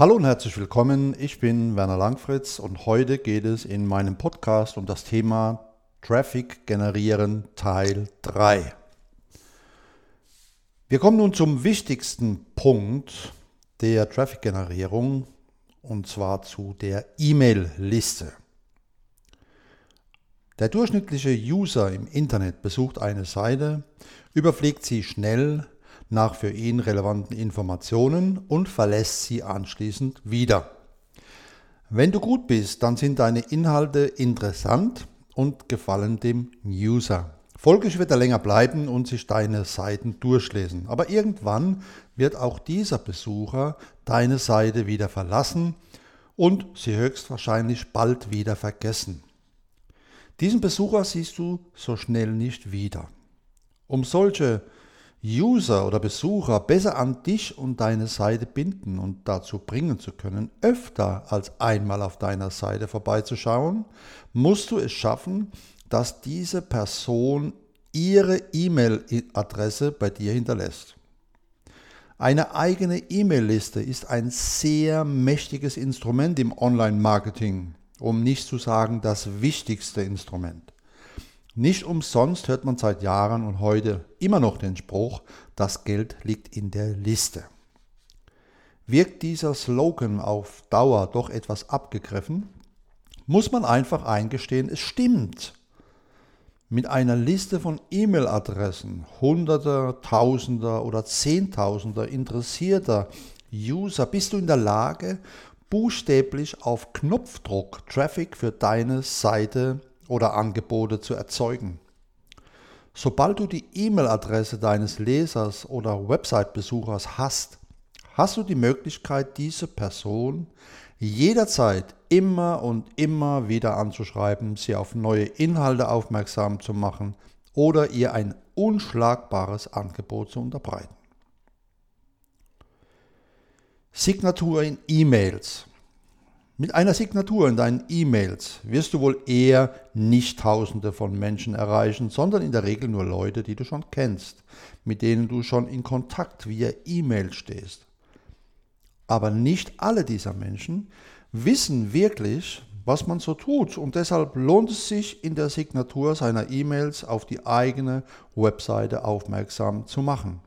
Hallo und herzlich willkommen, ich bin Werner Langfritz und heute geht es in meinem Podcast um das Thema Traffic generieren Teil 3. Wir kommen nun zum wichtigsten Punkt der Traffic-Generierung und zwar zu der E-Mail-Liste. Der durchschnittliche User im Internet besucht eine Seite, überfliegt sie schnell nach für ihn relevanten Informationen und verlässt sie anschließend wieder. Wenn du gut bist, dann sind deine Inhalte interessant und gefallen dem User. Folglich wird er länger bleiben und sich deine Seiten durchlesen. Aber irgendwann wird auch dieser Besucher deine Seite wieder verlassen und sie höchstwahrscheinlich bald wieder vergessen. Diesen Besucher siehst du so schnell nicht wieder. Um solche User oder Besucher besser an dich und deine Seite binden und dazu bringen zu können, öfter als einmal auf deiner Seite vorbeizuschauen, musst du es schaffen, dass diese Person ihre E-Mail-Adresse bei dir hinterlässt. Eine eigene E-Mail-Liste ist ein sehr mächtiges Instrument im Online-Marketing, um nicht zu sagen das wichtigste Instrument. Nicht umsonst hört man seit Jahren und heute immer noch den Spruch, das Geld liegt in der Liste. Wirkt dieser Slogan auf Dauer doch etwas abgegriffen, muss man einfach eingestehen, es stimmt. Mit einer Liste von E-Mail-Adressen Hunderter, Tausender oder Zehntausender interessierter User bist du in der Lage, buchstäblich auf Knopfdruck Traffic für deine Seite oder Angebote zu erzeugen. Sobald du die E-Mail-Adresse deines Lesers oder Website-Besuchers hast, hast du die Möglichkeit, diese Person jederzeit immer und immer wieder anzuschreiben, sie auf neue Inhalte aufmerksam zu machen oder ihr ein unschlagbares Angebot zu unterbreiten. Signatur in E-Mails. Mit einer Signatur in deinen E-Mails wirst du wohl eher nicht Tausende von Menschen erreichen, sondern in der Regel nur Leute, die du schon kennst, mit denen du schon in Kontakt via E-Mail stehst. Aber nicht alle dieser Menschen wissen wirklich, was man so tut und deshalb lohnt es sich, in der Signatur seiner E-Mails auf die eigene Webseite aufmerksam zu machen.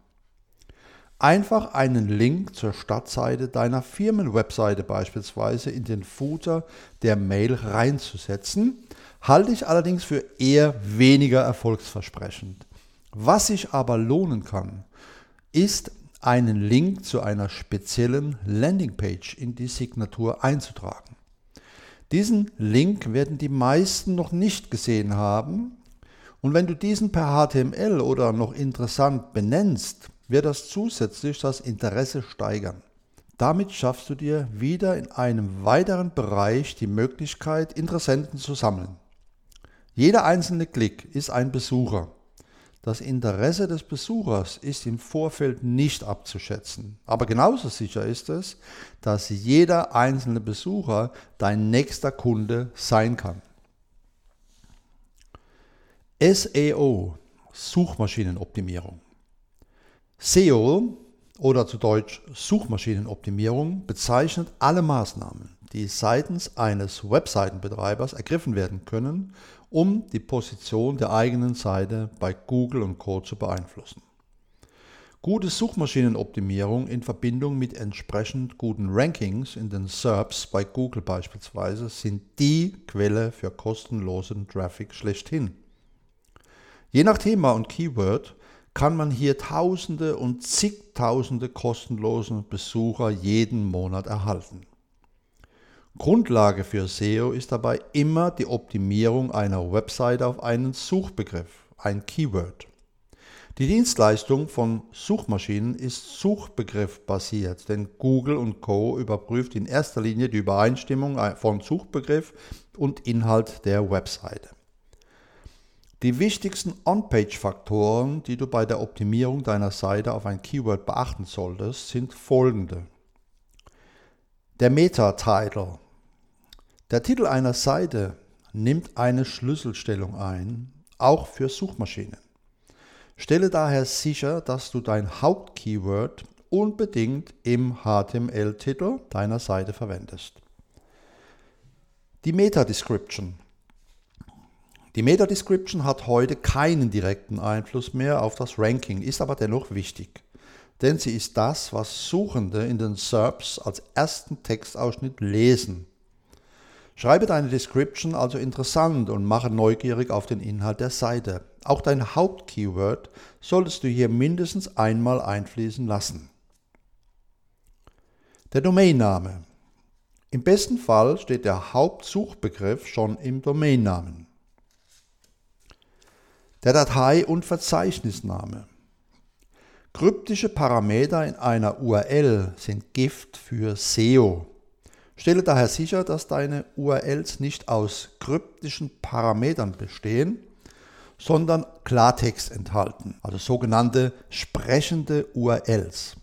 Einfach einen Link zur Startseite deiner Firmenwebseite beispielsweise in den Footer der Mail reinzusetzen, halte ich allerdings für eher weniger erfolgsversprechend. Was sich aber lohnen kann, ist einen Link zu einer speziellen Landingpage in die Signatur einzutragen. Diesen Link werden die meisten noch nicht gesehen haben und wenn du diesen per HTML oder noch interessant benennst, wird das zusätzlich das Interesse steigern. Damit schaffst du dir wieder in einem weiteren Bereich die Möglichkeit, Interessenten zu sammeln. Jeder einzelne Klick ist ein Besucher. Das Interesse des Besuchers ist im Vorfeld nicht abzuschätzen. Aber genauso sicher ist es, dass jeder einzelne Besucher dein nächster Kunde sein kann. SEO, Suchmaschinenoptimierung. SEO oder zu Deutsch Suchmaschinenoptimierung bezeichnet alle Maßnahmen, die seitens eines Webseitenbetreibers ergriffen werden können, um die Position der eigenen Seite bei Google und Co. zu beeinflussen. Gute Suchmaschinenoptimierung in Verbindung mit entsprechend guten Rankings in den SERPs bei Google beispielsweise sind die Quelle für kostenlosen Traffic schlechthin. Je nach Thema und Keyword kann man hier Tausende und zigtausende kostenlosen Besucher jeden Monat erhalten. Grundlage für SEO ist dabei immer die Optimierung einer Webseite auf einen Suchbegriff, ein Keyword. Die Dienstleistung von Suchmaschinen ist suchbegriffbasiert, denn Google und Co. überprüft in erster Linie die Übereinstimmung von Suchbegriff und Inhalt der Webseite. Die wichtigsten On-Page-Faktoren, die du bei der Optimierung deiner Seite auf ein Keyword beachten solltest, sind folgende. Der Meta-Title. Der Titel einer Seite nimmt eine Schlüsselstellung ein, auch für Suchmaschinen. Stelle daher sicher, dass du dein Haupt-Keyword unbedingt im HTML-Titel deiner Seite verwendest. Die Meta-Description. Die Meta-Description hat heute keinen direkten Einfluss mehr auf das Ranking, ist aber dennoch wichtig. Denn sie ist das, was Suchende in den SERPs als ersten Textausschnitt lesen. Schreibe deine Description also interessant und mache neugierig auf den Inhalt der Seite. Auch dein Hauptkeyword solltest du hier mindestens einmal einfließen lassen. Der Domainname. Im besten Fall steht der Hauptsuchbegriff schon im Domainnamen. Der Datei- und Verzeichnisname. Kryptische Parameter in einer URL sind Gift für SEO. Stelle daher sicher, dass deine URLs nicht aus kryptischen Parametern bestehen, sondern Klartext enthalten, also sogenannte sprechende URLs.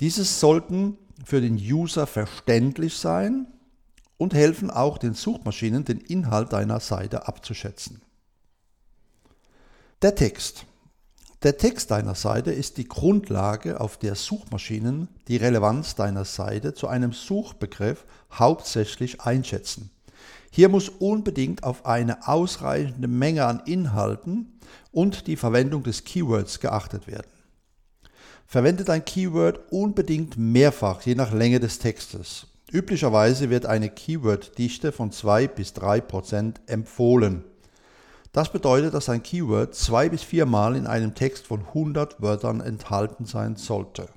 Diese sollten für den User verständlich sein und helfen auch den Suchmaschinen, den Inhalt deiner Seite abzuschätzen. Der Text. Der Text deiner Seite ist die Grundlage, auf der Suchmaschinen die Relevanz deiner Seite zu einem Suchbegriff hauptsächlich einschätzen. Hier muss unbedingt auf eine ausreichende Menge an Inhalten und die Verwendung des Keywords geachtet werden. Verwende dein Keyword unbedingt mehrfach, je nach Länge des Textes. Üblicherweise wird eine Keyword-Dichte von 2 bis 3% empfohlen. Das bedeutet, dass ein Keyword 2 bis 4 Mal in einem Text von 100 Wörtern enthalten sein sollte.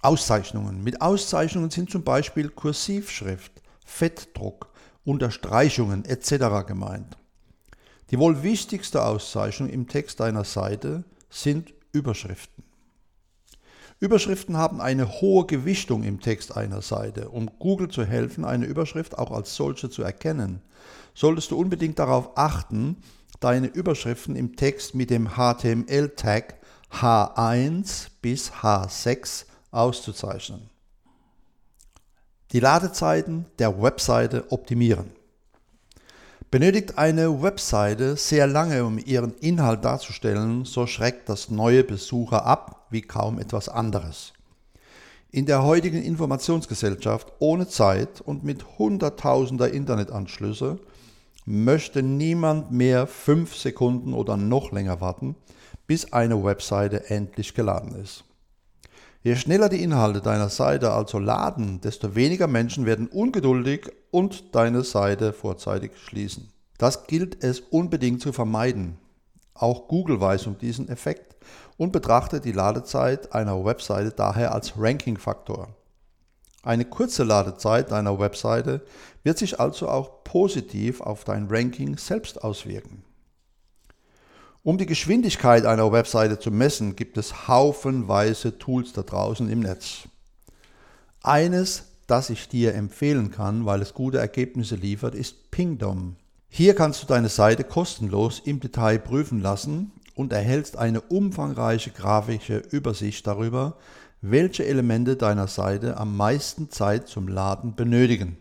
Auszeichnungen. Mit Auszeichnungen sind zum Beispiel Kursivschrift, Fettdruck, Unterstreichungen etc. gemeint. Die wohl wichtigste Auszeichnung im Text deiner Seite sind Überschriften. Überschriften haben eine hohe Gewichtung im Text einer Seite. Um Google zu helfen, eine Überschrift auch als solche zu erkennen, solltest du unbedingt darauf achten, deine Überschriften im Text mit dem HTML-Tag H1 bis H6 auszuzeichnen. Die Ladezeiten der Webseite optimieren. Benötigt eine Webseite sehr lange, um ihren Inhalt darzustellen, so schreckt das neue Besucher ab wie kaum etwas anderes. In der heutigen Informationsgesellschaft ohne Zeit und mit hunderttausender Internetanschlüsse möchte niemand mehr 5 Sekunden oder noch länger warten, bis eine Webseite endlich geladen ist. Je schneller die Inhalte deiner Seite also laden, desto weniger Menschen werden ungeduldig und deine Seite vorzeitig schließen. Das gilt es unbedingt zu vermeiden. Auch Google weiß um diesen Effekt und betrachtet die Ladezeit einer Webseite daher als Ranking-Faktor. Eine kurze Ladezeit deiner Webseite wird sich also auch positiv auf dein Ranking selbst auswirken. Um die Geschwindigkeit einer Webseite zu messen, gibt es haufenweise Tools da draußen im Netz. Eines, das ich dir empfehlen kann, weil es gute Ergebnisse liefert, ist Pingdom. Hier kannst du deine Seite kostenlos im Detail prüfen lassen und erhältst eine umfangreiche grafische Übersicht darüber, welche Elemente deiner Seite am meisten Zeit zum Laden benötigen.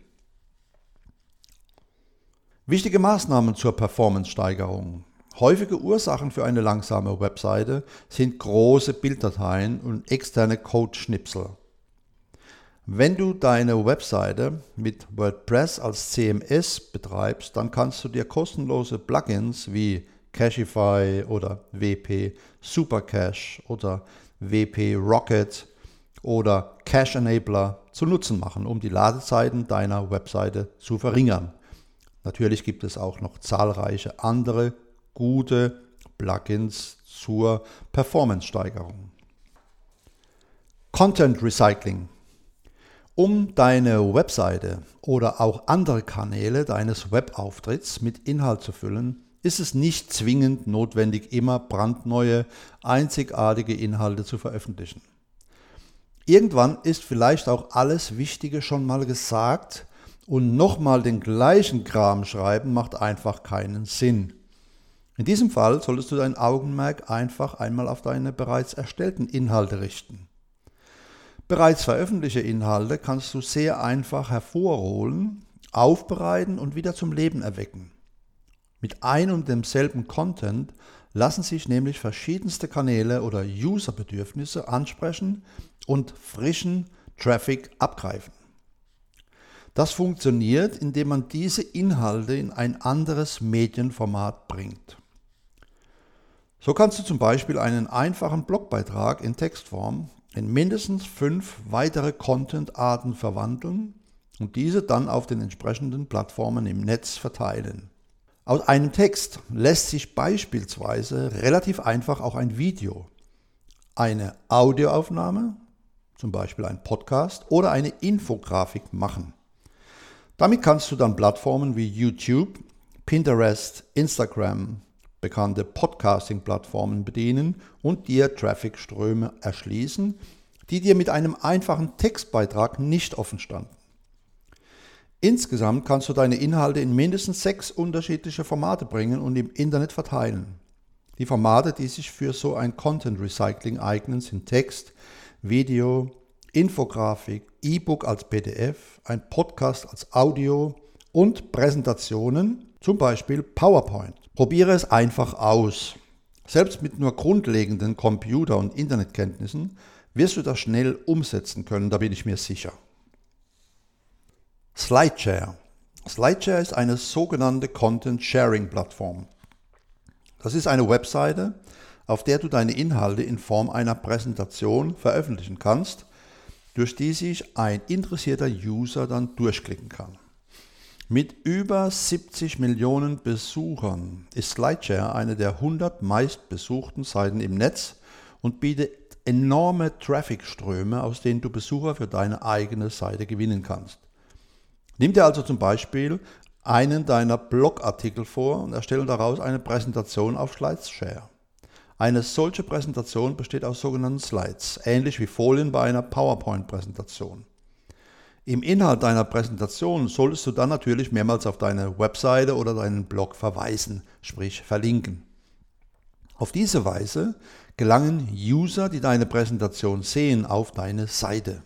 Wichtige Maßnahmen zur Performance-Steigerung. Häufige Ursachen für eine langsame Webseite sind große Bilddateien und externe Codeschnipsel. Wenn du deine Webseite mit WordPress als CMS betreibst, dann kannst du dir kostenlose Plugins wie Cachify oder WP Supercache oder WP Rocket oder Cache Enabler zu Nutzen machen, um die Ladezeiten deiner Webseite zu verringern. Natürlich gibt es auch noch zahlreiche andere gute Plugins zur Performance-Steigerung. Content Recycling. Um deine Webseite oder auch andere Kanäle deines Webauftritts mit Inhalt zu füllen, ist es nicht zwingend notwendig, immer brandneue, einzigartige Inhalte zu veröffentlichen. Irgendwann ist vielleicht auch alles Wichtige schon mal gesagt und nochmal den gleichen Kram schreiben macht einfach keinen Sinn. In diesem Fall solltest du dein Augenmerk einfach einmal auf deine bereits erstellten Inhalte richten. Bereits veröffentlichte Inhalte kannst du sehr einfach hervorholen, aufbereiten und wieder zum Leben erwecken. Mit ein und demselben Content lassen sich nämlich verschiedenste Kanäle oder User-Bedürfnisse ansprechen und frischen Traffic abgreifen. Das funktioniert, indem man diese Inhalte in ein anderes Medienformat bringt. So kannst du zum Beispiel einen einfachen Blogbeitrag in Textform in mindestens 5 weitere Content-Arten verwandeln und diese dann auf den entsprechenden Plattformen im Netz verteilen. Aus einem Text lässt sich beispielsweise relativ einfach auch ein Video, eine Audioaufnahme, zum Beispiel ein Podcast oder eine Infografik machen. Damit kannst du dann Plattformen wie YouTube, Pinterest, Instagram, bekannte Podcasting-Plattformen bedienen und dir Traffic-Ströme erschließen, die dir mit einem einfachen Textbeitrag nicht offen standen. Insgesamt kannst du deine Inhalte in mindestens 6 unterschiedliche Formate bringen und im Internet verteilen. Die Formate, die sich für so ein Content-Recycling eignen, sind Text, Video, Infografik, E-Book als PDF, ein Podcast als Audio und Präsentationen, zum Beispiel PowerPoint. Probiere es einfach aus. Selbst mit nur grundlegenden Computer- und Internetkenntnissen wirst du das schnell umsetzen können, da bin ich mir sicher. SlideShare. SlideShare ist eine sogenannte Content-Sharing-Plattform. Das ist eine Webseite, auf der du deine Inhalte in Form einer Präsentation veröffentlichen kannst, durch die sich ein interessierter User dann durchklicken kann. Mit über 70 Millionen Besuchern ist SlideShare eine der 100 meistbesuchten Seiten im Netz und bietet enorme Traffic-Ströme, aus denen du Besucher für deine eigene Seite gewinnen kannst. Nimm dir also zum Beispiel einen deiner Blogartikel vor und erstelle daraus eine Präsentation auf SlideShare. Eine solche Präsentation besteht aus sogenannten Slides, ähnlich wie Folien bei einer PowerPoint-Präsentation. Im Inhalt deiner Präsentation solltest du dann natürlich mehrmals auf deine Webseite oder deinen Blog verweisen, sprich verlinken. Auf diese Weise gelangen User, die deine Präsentation sehen, auf deine Seite.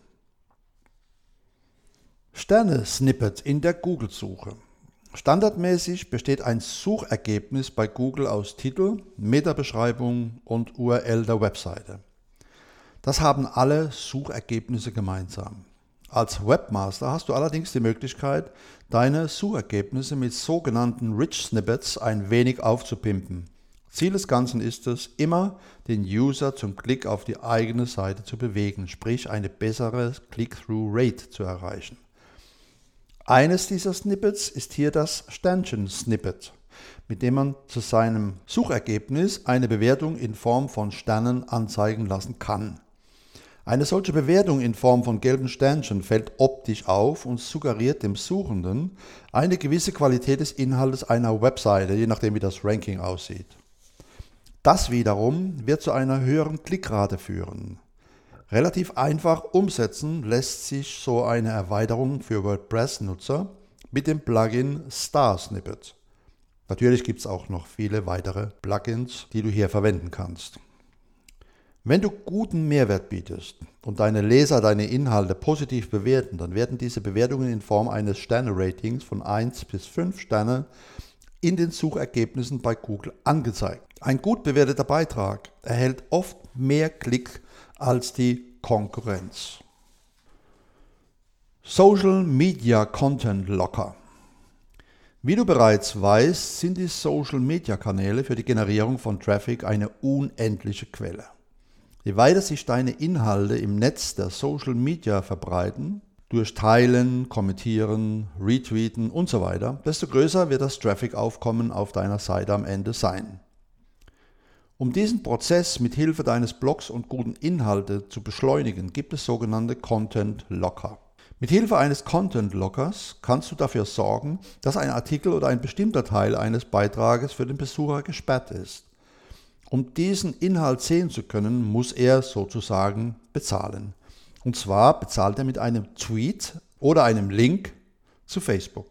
Sterne-Snippet in der Google-Suche. Standardmäßig besteht ein Suchergebnis bei Google aus Titel, Metabeschreibung und URL der Webseite. Das haben alle Suchergebnisse gemeinsam. Als Webmaster hast du allerdings die Möglichkeit, deine Suchergebnisse mit sogenannten Rich Snippets ein wenig aufzupimpen. Ziel des Ganzen ist es, immer den User zum Klick auf die eigene Seite zu bewegen, sprich eine bessere Click-Through-Rate zu erreichen. Eines dieser Snippets ist hier das Sternchen-Snippet, mit dem man zu seinem Suchergebnis eine Bewertung in Form von Sternen anzeigen lassen kann. Eine solche Bewertung in Form von gelben Sternchen fällt optisch auf und suggeriert dem Suchenden eine gewisse Qualität des Inhaltes einer Webseite, je nachdem wie das Ranking aussieht. Das wiederum wird zu einer höheren Klickrate führen. Relativ einfach umsetzen lässt sich so eine Erweiterung für WordPress-Nutzer mit dem Plugin Star Snippet. Natürlich gibt es auch noch viele weitere Plugins, die du hier verwenden kannst. Wenn du guten Mehrwert bietest und deine Leser deine Inhalte positiv bewerten, dann werden diese Bewertungen in Form eines Sterne-Ratings von 1 bis 5 Sterne in den Suchergebnissen bei Google angezeigt. Ein gut bewerteter Beitrag erhält oft mehr Klick als die Konkurrenz. Social Media Content Locker. Wie du bereits weißt, sind die Social Media Kanäle für die Generierung von Traffic eine unendliche Quelle. Je weiter sich deine Inhalte im Netz der Social Media verbreiten, durch Teilen, Kommentieren, Retweeten und so weiter, desto größer wird das Traffic-Aufkommen auf deiner Seite am Ende sein. Um diesen Prozess mit Hilfe deines Blogs und guten Inhalte zu beschleunigen, gibt es sogenannte Content Locker. Mit Hilfe eines Content Lockers kannst du dafür sorgen, dass ein Artikel oder ein bestimmter Teil eines Beitrages für den Besucher gesperrt ist. Um diesen Inhalt sehen zu können, muss er sozusagen bezahlen. Und zwar bezahlt er mit einem Tweet oder einem Link zu Facebook.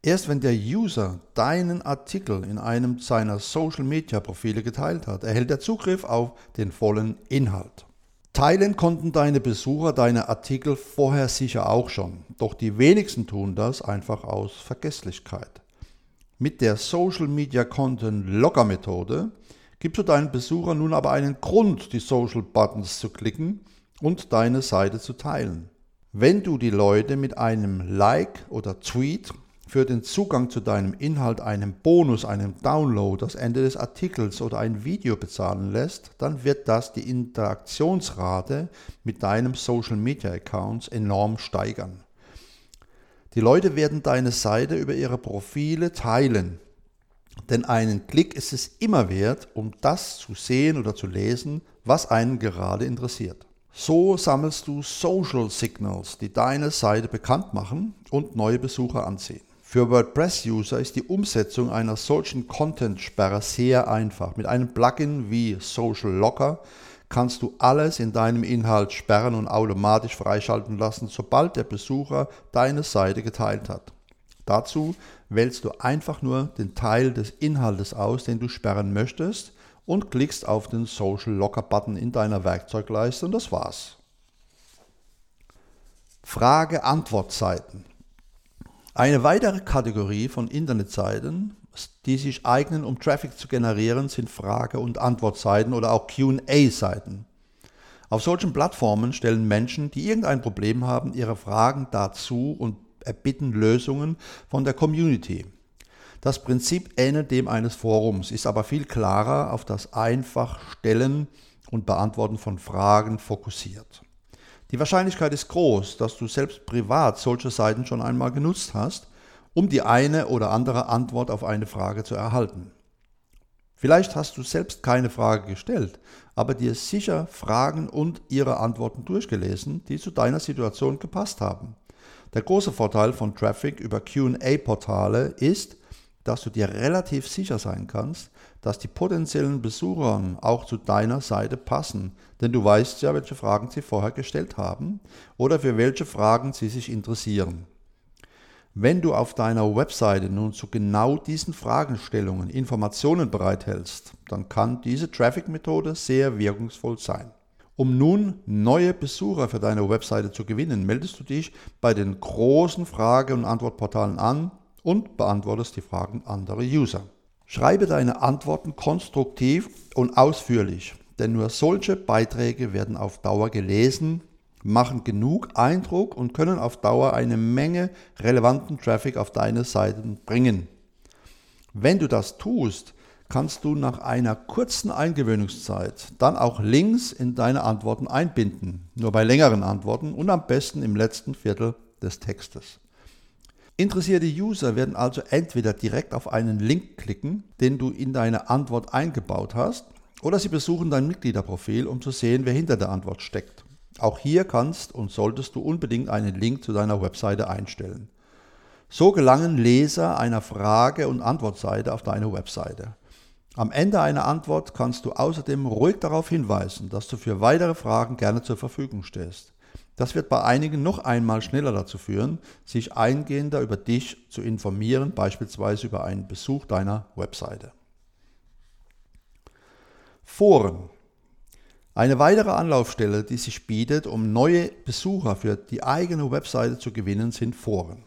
Erst wenn der User deinen Artikel in einem seiner Social-Media-Profile geteilt hat, erhält er Zugriff auf den vollen Inhalt. Teilen konnten deine Besucher deine Artikel vorher sicher auch schon, doch die wenigsten tun das einfach aus Vergesslichkeit. Mit der Social-Media-Content-Locker-Methode gibst du deinen Besuchern nun aber einen Grund, die Social Buttons zu klicken und deine Seite zu teilen. Wenn du die Leute mit einem Like oder Tweet für den Zugang zu deinem Inhalt, einem Bonus, einem Download, das Ende des Artikels oder ein Video bezahlen lässt, dann wird das die Interaktionsrate mit deinem Social Media Account enorm steigern. Die Leute werden deine Seite über ihre Profile teilen, denn einen Klick ist es immer wert, um das zu sehen oder zu lesen, was einen gerade interessiert. So sammelst du Social Signals, die deine Seite bekannt machen und neue Besucher anziehen. Für WordPress-User ist die Umsetzung einer solchen Content-Sperre sehr einfach. Mit einem Plugin wie Social Locker kannst du alles in deinem Inhalt sperren und automatisch freischalten lassen, sobald der Besucher deine Seite geteilt hat. Dazu wählst du einfach nur den Teil des Inhaltes aus, den du sperren möchtest, und klickst auf den Social Locker Button in deiner Werkzeugleiste und das war's. Frage-Antwort-Seiten. Eine weitere Kategorie von Internetseiten, die sich eignen, um Traffic zu generieren, sind Frage- und Antwortseiten oder auch Q&A-Seiten. Auf solchen Plattformen stellen Menschen, die irgendein Problem haben, ihre Fragen dazu und erbitten Lösungen von der Community. Das Prinzip ähnelt dem eines Forums, ist aber viel klarer auf das einfach Stellen und Beantworten von Fragen fokussiert. Die Wahrscheinlichkeit ist groß, dass du selbst privat solche Seiten schon einmal genutzt hast, um die eine oder andere Antwort auf eine Frage zu erhalten. Vielleicht hast du selbst keine Frage gestellt, aber dir sicher Fragen und ihre Antworten durchgelesen, die zu deiner Situation gepasst haben. Der große Vorteil von Traffic über Q&A-Portale ist, dass du dir relativ sicher sein kannst, dass die potenziellen Besucher auch zu deiner Seite passen, denn du weißt ja, welche Fragen sie vorher gestellt haben oder für welche Fragen sie sich interessieren. Wenn du auf deiner Webseite nun zu genau diesen Fragestellungen Informationen bereithältst, dann kann diese Traffic-Methode sehr wirkungsvoll sein. Um nun neue Besucher für deine Webseite zu gewinnen, meldest du dich bei den großen Frage- und Antwortportalen an und beantwortest die Fragen anderer User. Schreibe deine Antworten konstruktiv und ausführlich, denn nur solche Beiträge werden auf Dauer gelesen, machen genug Eindruck und können auf Dauer eine Menge relevanten Traffic auf deine Seiten bringen. Wenn du das tust, kannst du nach einer kurzen Eingewöhnungszeit dann auch Links in deine Antworten einbinden, nur bei längeren Antworten und am besten im letzten Viertel des Textes. Interessierte User werden also entweder direkt auf einen Link klicken, den du in deine Antwort eingebaut hast, oder sie besuchen dein Mitgliederprofil, um zu sehen, wer hinter der Antwort steckt. Auch hier kannst und solltest du unbedingt einen Link zu deiner Webseite einstellen. So gelangen Leser einer Frage- und Antwortseite auf deine Webseite. Am Ende einer Antwort kannst du außerdem ruhig darauf hinweisen, dass du für weitere Fragen gerne zur Verfügung stehst. Das wird bei einigen noch einmal schneller dazu führen, sich eingehender über dich zu informieren, beispielsweise über einen Besuch deiner Webseite. Foren. Eine weitere Anlaufstelle, die sich bietet, um neue Besucher für die eigene Webseite zu gewinnen, sind Foren.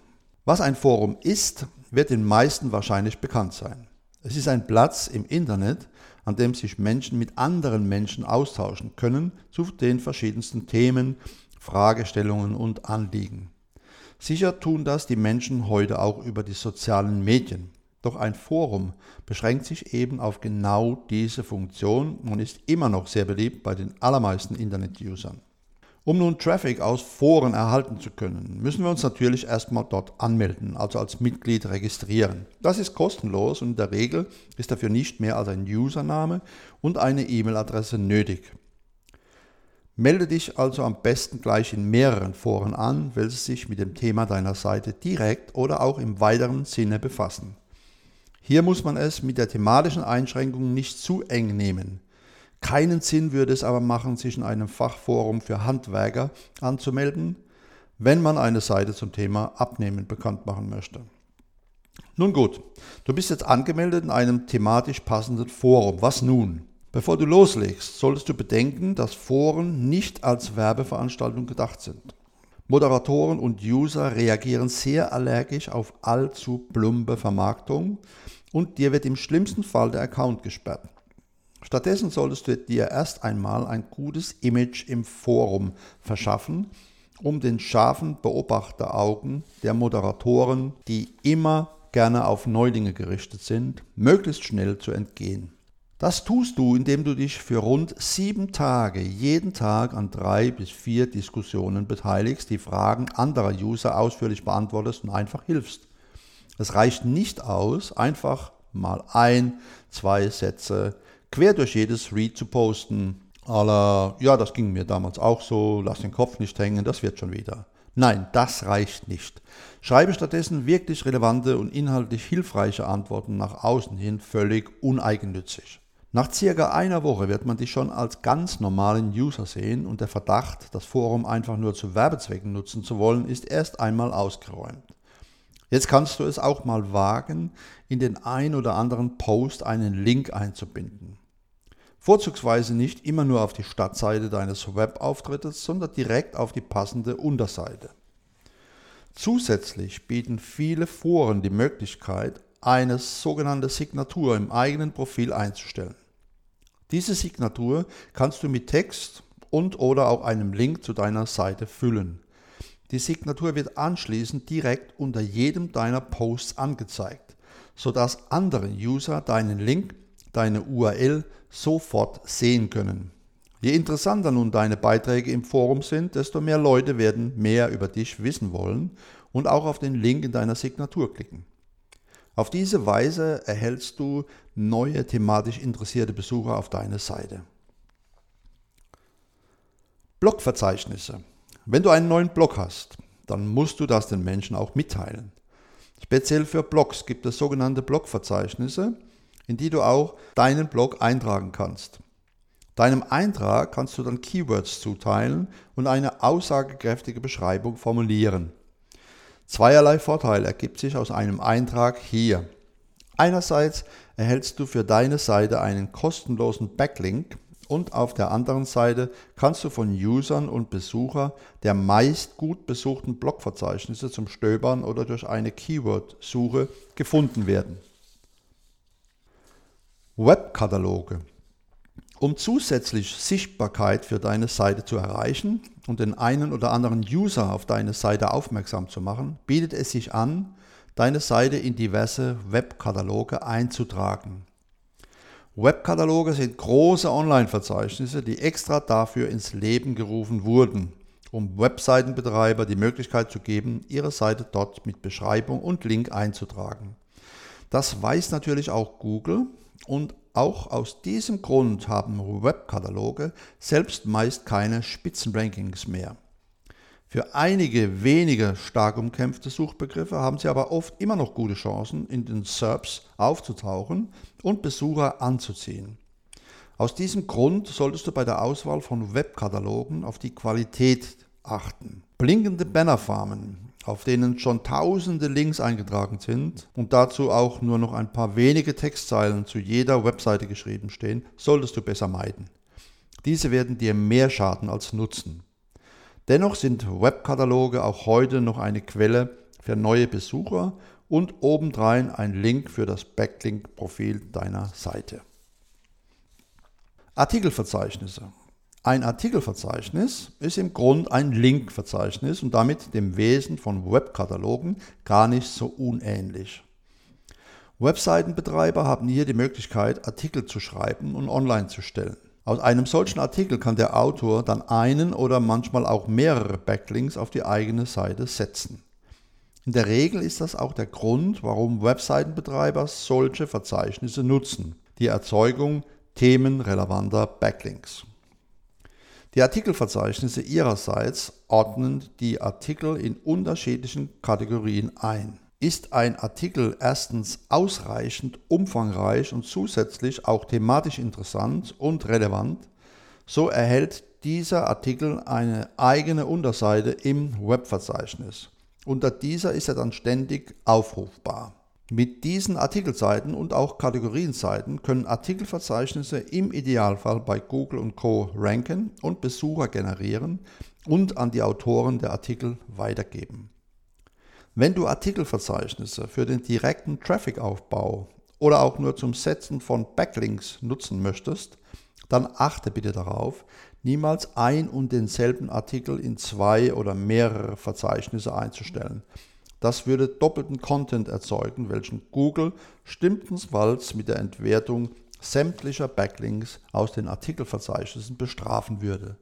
Was ein Forum ist, wird den meisten wahrscheinlich bekannt sein. Es ist ein Platz im Internet, an dem sich Menschen mit anderen Menschen austauschen können zu den verschiedensten Themen, Fragestellungen und Anliegen. Sicher tun das die Menschen heute auch über die sozialen Medien. Doch ein Forum beschränkt sich eben auf genau diese Funktion und ist immer noch sehr beliebt bei den allermeisten Internet-Usern. Um nun Traffic aus Foren erhalten zu können, müssen wir uns natürlich erstmal dort anmelden, also als Mitglied registrieren. Das ist kostenlos und in der Regel ist dafür nicht mehr als ein Username und eine E-Mail-Adresse nötig. Melde dich also am besten gleich in mehreren Foren an, welche sich mit dem Thema deiner Seite direkt oder auch im weiteren Sinne befassen. Hier muss man es mit der thematischen Einschränkung nicht zu eng nehmen. Keinen Sinn würde es aber machen, sich in einem Fachforum für Handwerker anzumelden, wenn man eine Seite zum Thema Abnehmen bekannt machen möchte. Nun gut, du bist jetzt angemeldet in einem thematisch passenden Forum. Was nun? Bevor du loslegst, solltest du bedenken, dass Foren nicht als Werbeveranstaltung gedacht sind. Moderatoren und User reagieren sehr allergisch auf allzu plumpe Vermarktung und dir wird im schlimmsten Fall der Account gesperrt. Stattdessen solltest du dir erst einmal ein gutes Image im Forum verschaffen, um den scharfen Beobachteraugen der Moderatoren, die immer gerne auf Neulinge gerichtet sind, möglichst schnell zu entgehen. Das tust du, indem du dich für rund 7 Tage jeden Tag an 3 bis 4 Diskussionen beteiligst, die Fragen anderer User ausführlich beantwortest und einfach hilfst. Es reicht nicht aus, einfach mal 1, 2 Sätze quer durch jedes Read zu posten. Aller, ja, das ging mir damals auch so, lass den Kopf nicht hängen, das wird schon wieder. Nein, das reicht nicht. Schreibe stattdessen wirklich relevante und inhaltlich hilfreiche Antworten nach außen hin völlig uneigennützig. Nach circa einer Woche wird man dich schon als ganz normalen User sehen und der Verdacht, das Forum einfach nur zu Werbezwecken nutzen zu wollen, ist erst einmal ausgeräumt. Jetzt kannst du es auch mal wagen, in den ein oder anderen Post einen Link einzubinden. Vorzugsweise nicht immer nur auf die Startseite deines Webauftrittes, sondern direkt auf die passende Unterseite. Zusätzlich bieten viele Foren die Möglichkeit, eine sogenannte Signatur im eigenen Profil einzustellen. Diese Signatur kannst du mit Text und oder auch einem Link zu deiner Seite füllen. Die Signatur wird anschließend direkt unter jedem deiner Posts angezeigt, sodass andere User deinen Link, deine URL sofort sehen können. Je interessanter nun deine Beiträge im Forum sind, desto mehr Leute werden mehr über dich wissen wollen und auch auf den Link in deiner Signatur klicken. Auf diese Weise erhältst du neue thematisch interessierte Besucher auf deine Seite. Blogverzeichnisse. Wenn du einen neuen Blog hast, dann musst du das den Menschen auch mitteilen. Speziell für Blogs gibt es sogenannte Blogverzeichnisse, in die du auch deinen Blog eintragen kannst. Deinem Eintrag kannst du dann Keywords zuteilen und eine aussagekräftige Beschreibung formulieren. Zweierlei Vorteil ergibt sich aus einem Eintrag hier. Einerseits erhältst du für deine Seite einen kostenlosen Backlink und auf der anderen Seite kannst du von Usern und Besuchern der meist gut besuchten Blogverzeichnisse zum Stöbern oder durch eine Keyword-Suche gefunden werden. Webkataloge. Um zusätzlich Sichtbarkeit für deine Seite zu erreichen und den einen oder anderen User auf deine Seite aufmerksam zu machen, bietet es sich an, deine Seite in diverse Webkataloge einzutragen. Webkataloge sind große Online-Verzeichnisse, die extra dafür ins Leben gerufen wurden, um Webseitenbetreiber die Möglichkeit zu geben, ihre Seite dort mit Beschreibung und Link einzutragen. Das weiß natürlich auch Google. Und auch aus diesem Grund haben Webkataloge selbst meist keine Spitzenrankings mehr. Für einige wenige stark umkämpfte Suchbegriffe haben sie aber oft immer noch gute Chancen, in den SERPs aufzutauchen und Besucher anzuziehen. Aus diesem Grund solltest du bei der Auswahl von Webkatalogen auf die Qualität achten. Blinkende Bannerfarmen, auf denen schon tausende Links eingetragen sind und dazu auch nur noch ein paar wenige Textzeilen zu jeder Webseite geschrieben stehen, solltest du besser meiden. Diese werden dir mehr schaden als nutzen. Dennoch sind Webkataloge auch heute noch eine Quelle für neue Besucher und obendrein ein Link für das Backlink-Profil deiner Seite. Artikelverzeichnisse. Ein Artikelverzeichnis ist im Grunde ein Linkverzeichnis und damit dem Wesen von Webkatalogen gar nicht so unähnlich. Webseitenbetreiber haben hier die Möglichkeit, Artikel zu schreiben und online zu stellen. Aus einem solchen Artikel kann der Autor dann einen oder manchmal auch mehrere Backlinks auf die eigene Seite setzen. In der Regel ist das auch der Grund, warum Webseitenbetreiber solche Verzeichnisse nutzen, die Erzeugung themenrelevanter Backlinks. Die Artikelverzeichnisse ihrerseits ordnen die Artikel in unterschiedlichen Kategorien ein. Ist ein Artikel erstens ausreichend umfangreich und zusätzlich auch thematisch interessant und relevant, so erhält dieser Artikel eine eigene Unterseite im Webverzeichnis. Unter dieser ist er dann ständig aufrufbar. Mit diesen Artikelseiten und auch Kategorienseiten können Artikelverzeichnisse im Idealfall bei Google und Co. ranken und Besucher generieren und an die Autoren der Artikel weitergeben. Wenn du Artikelverzeichnisse für den direkten Traffic-Aufbau oder auch nur zum Setzen von Backlinks nutzen möchtest, dann achte bitte darauf, niemals ein und denselben Artikel in zwei oder mehrere Verzeichnisse einzustellen. Das würde doppelten Content erzeugen, welchen Google stimmtensfalls mit der Entwertung sämtlicher Backlinks aus den Artikelverzeichnissen bestrafen würde.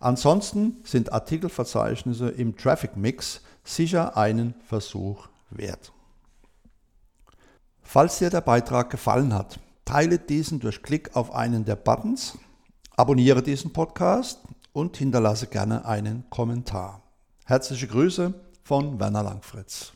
Ansonsten sind Artikelverzeichnisse im Traffic Mix sicher einen Versuch wert. Falls dir der Beitrag gefallen hat, teile diesen durch Klick auf einen der Buttons, abonniere diesen Podcast und hinterlasse gerne einen Kommentar. Herzliche Grüße von Werner Langfritz.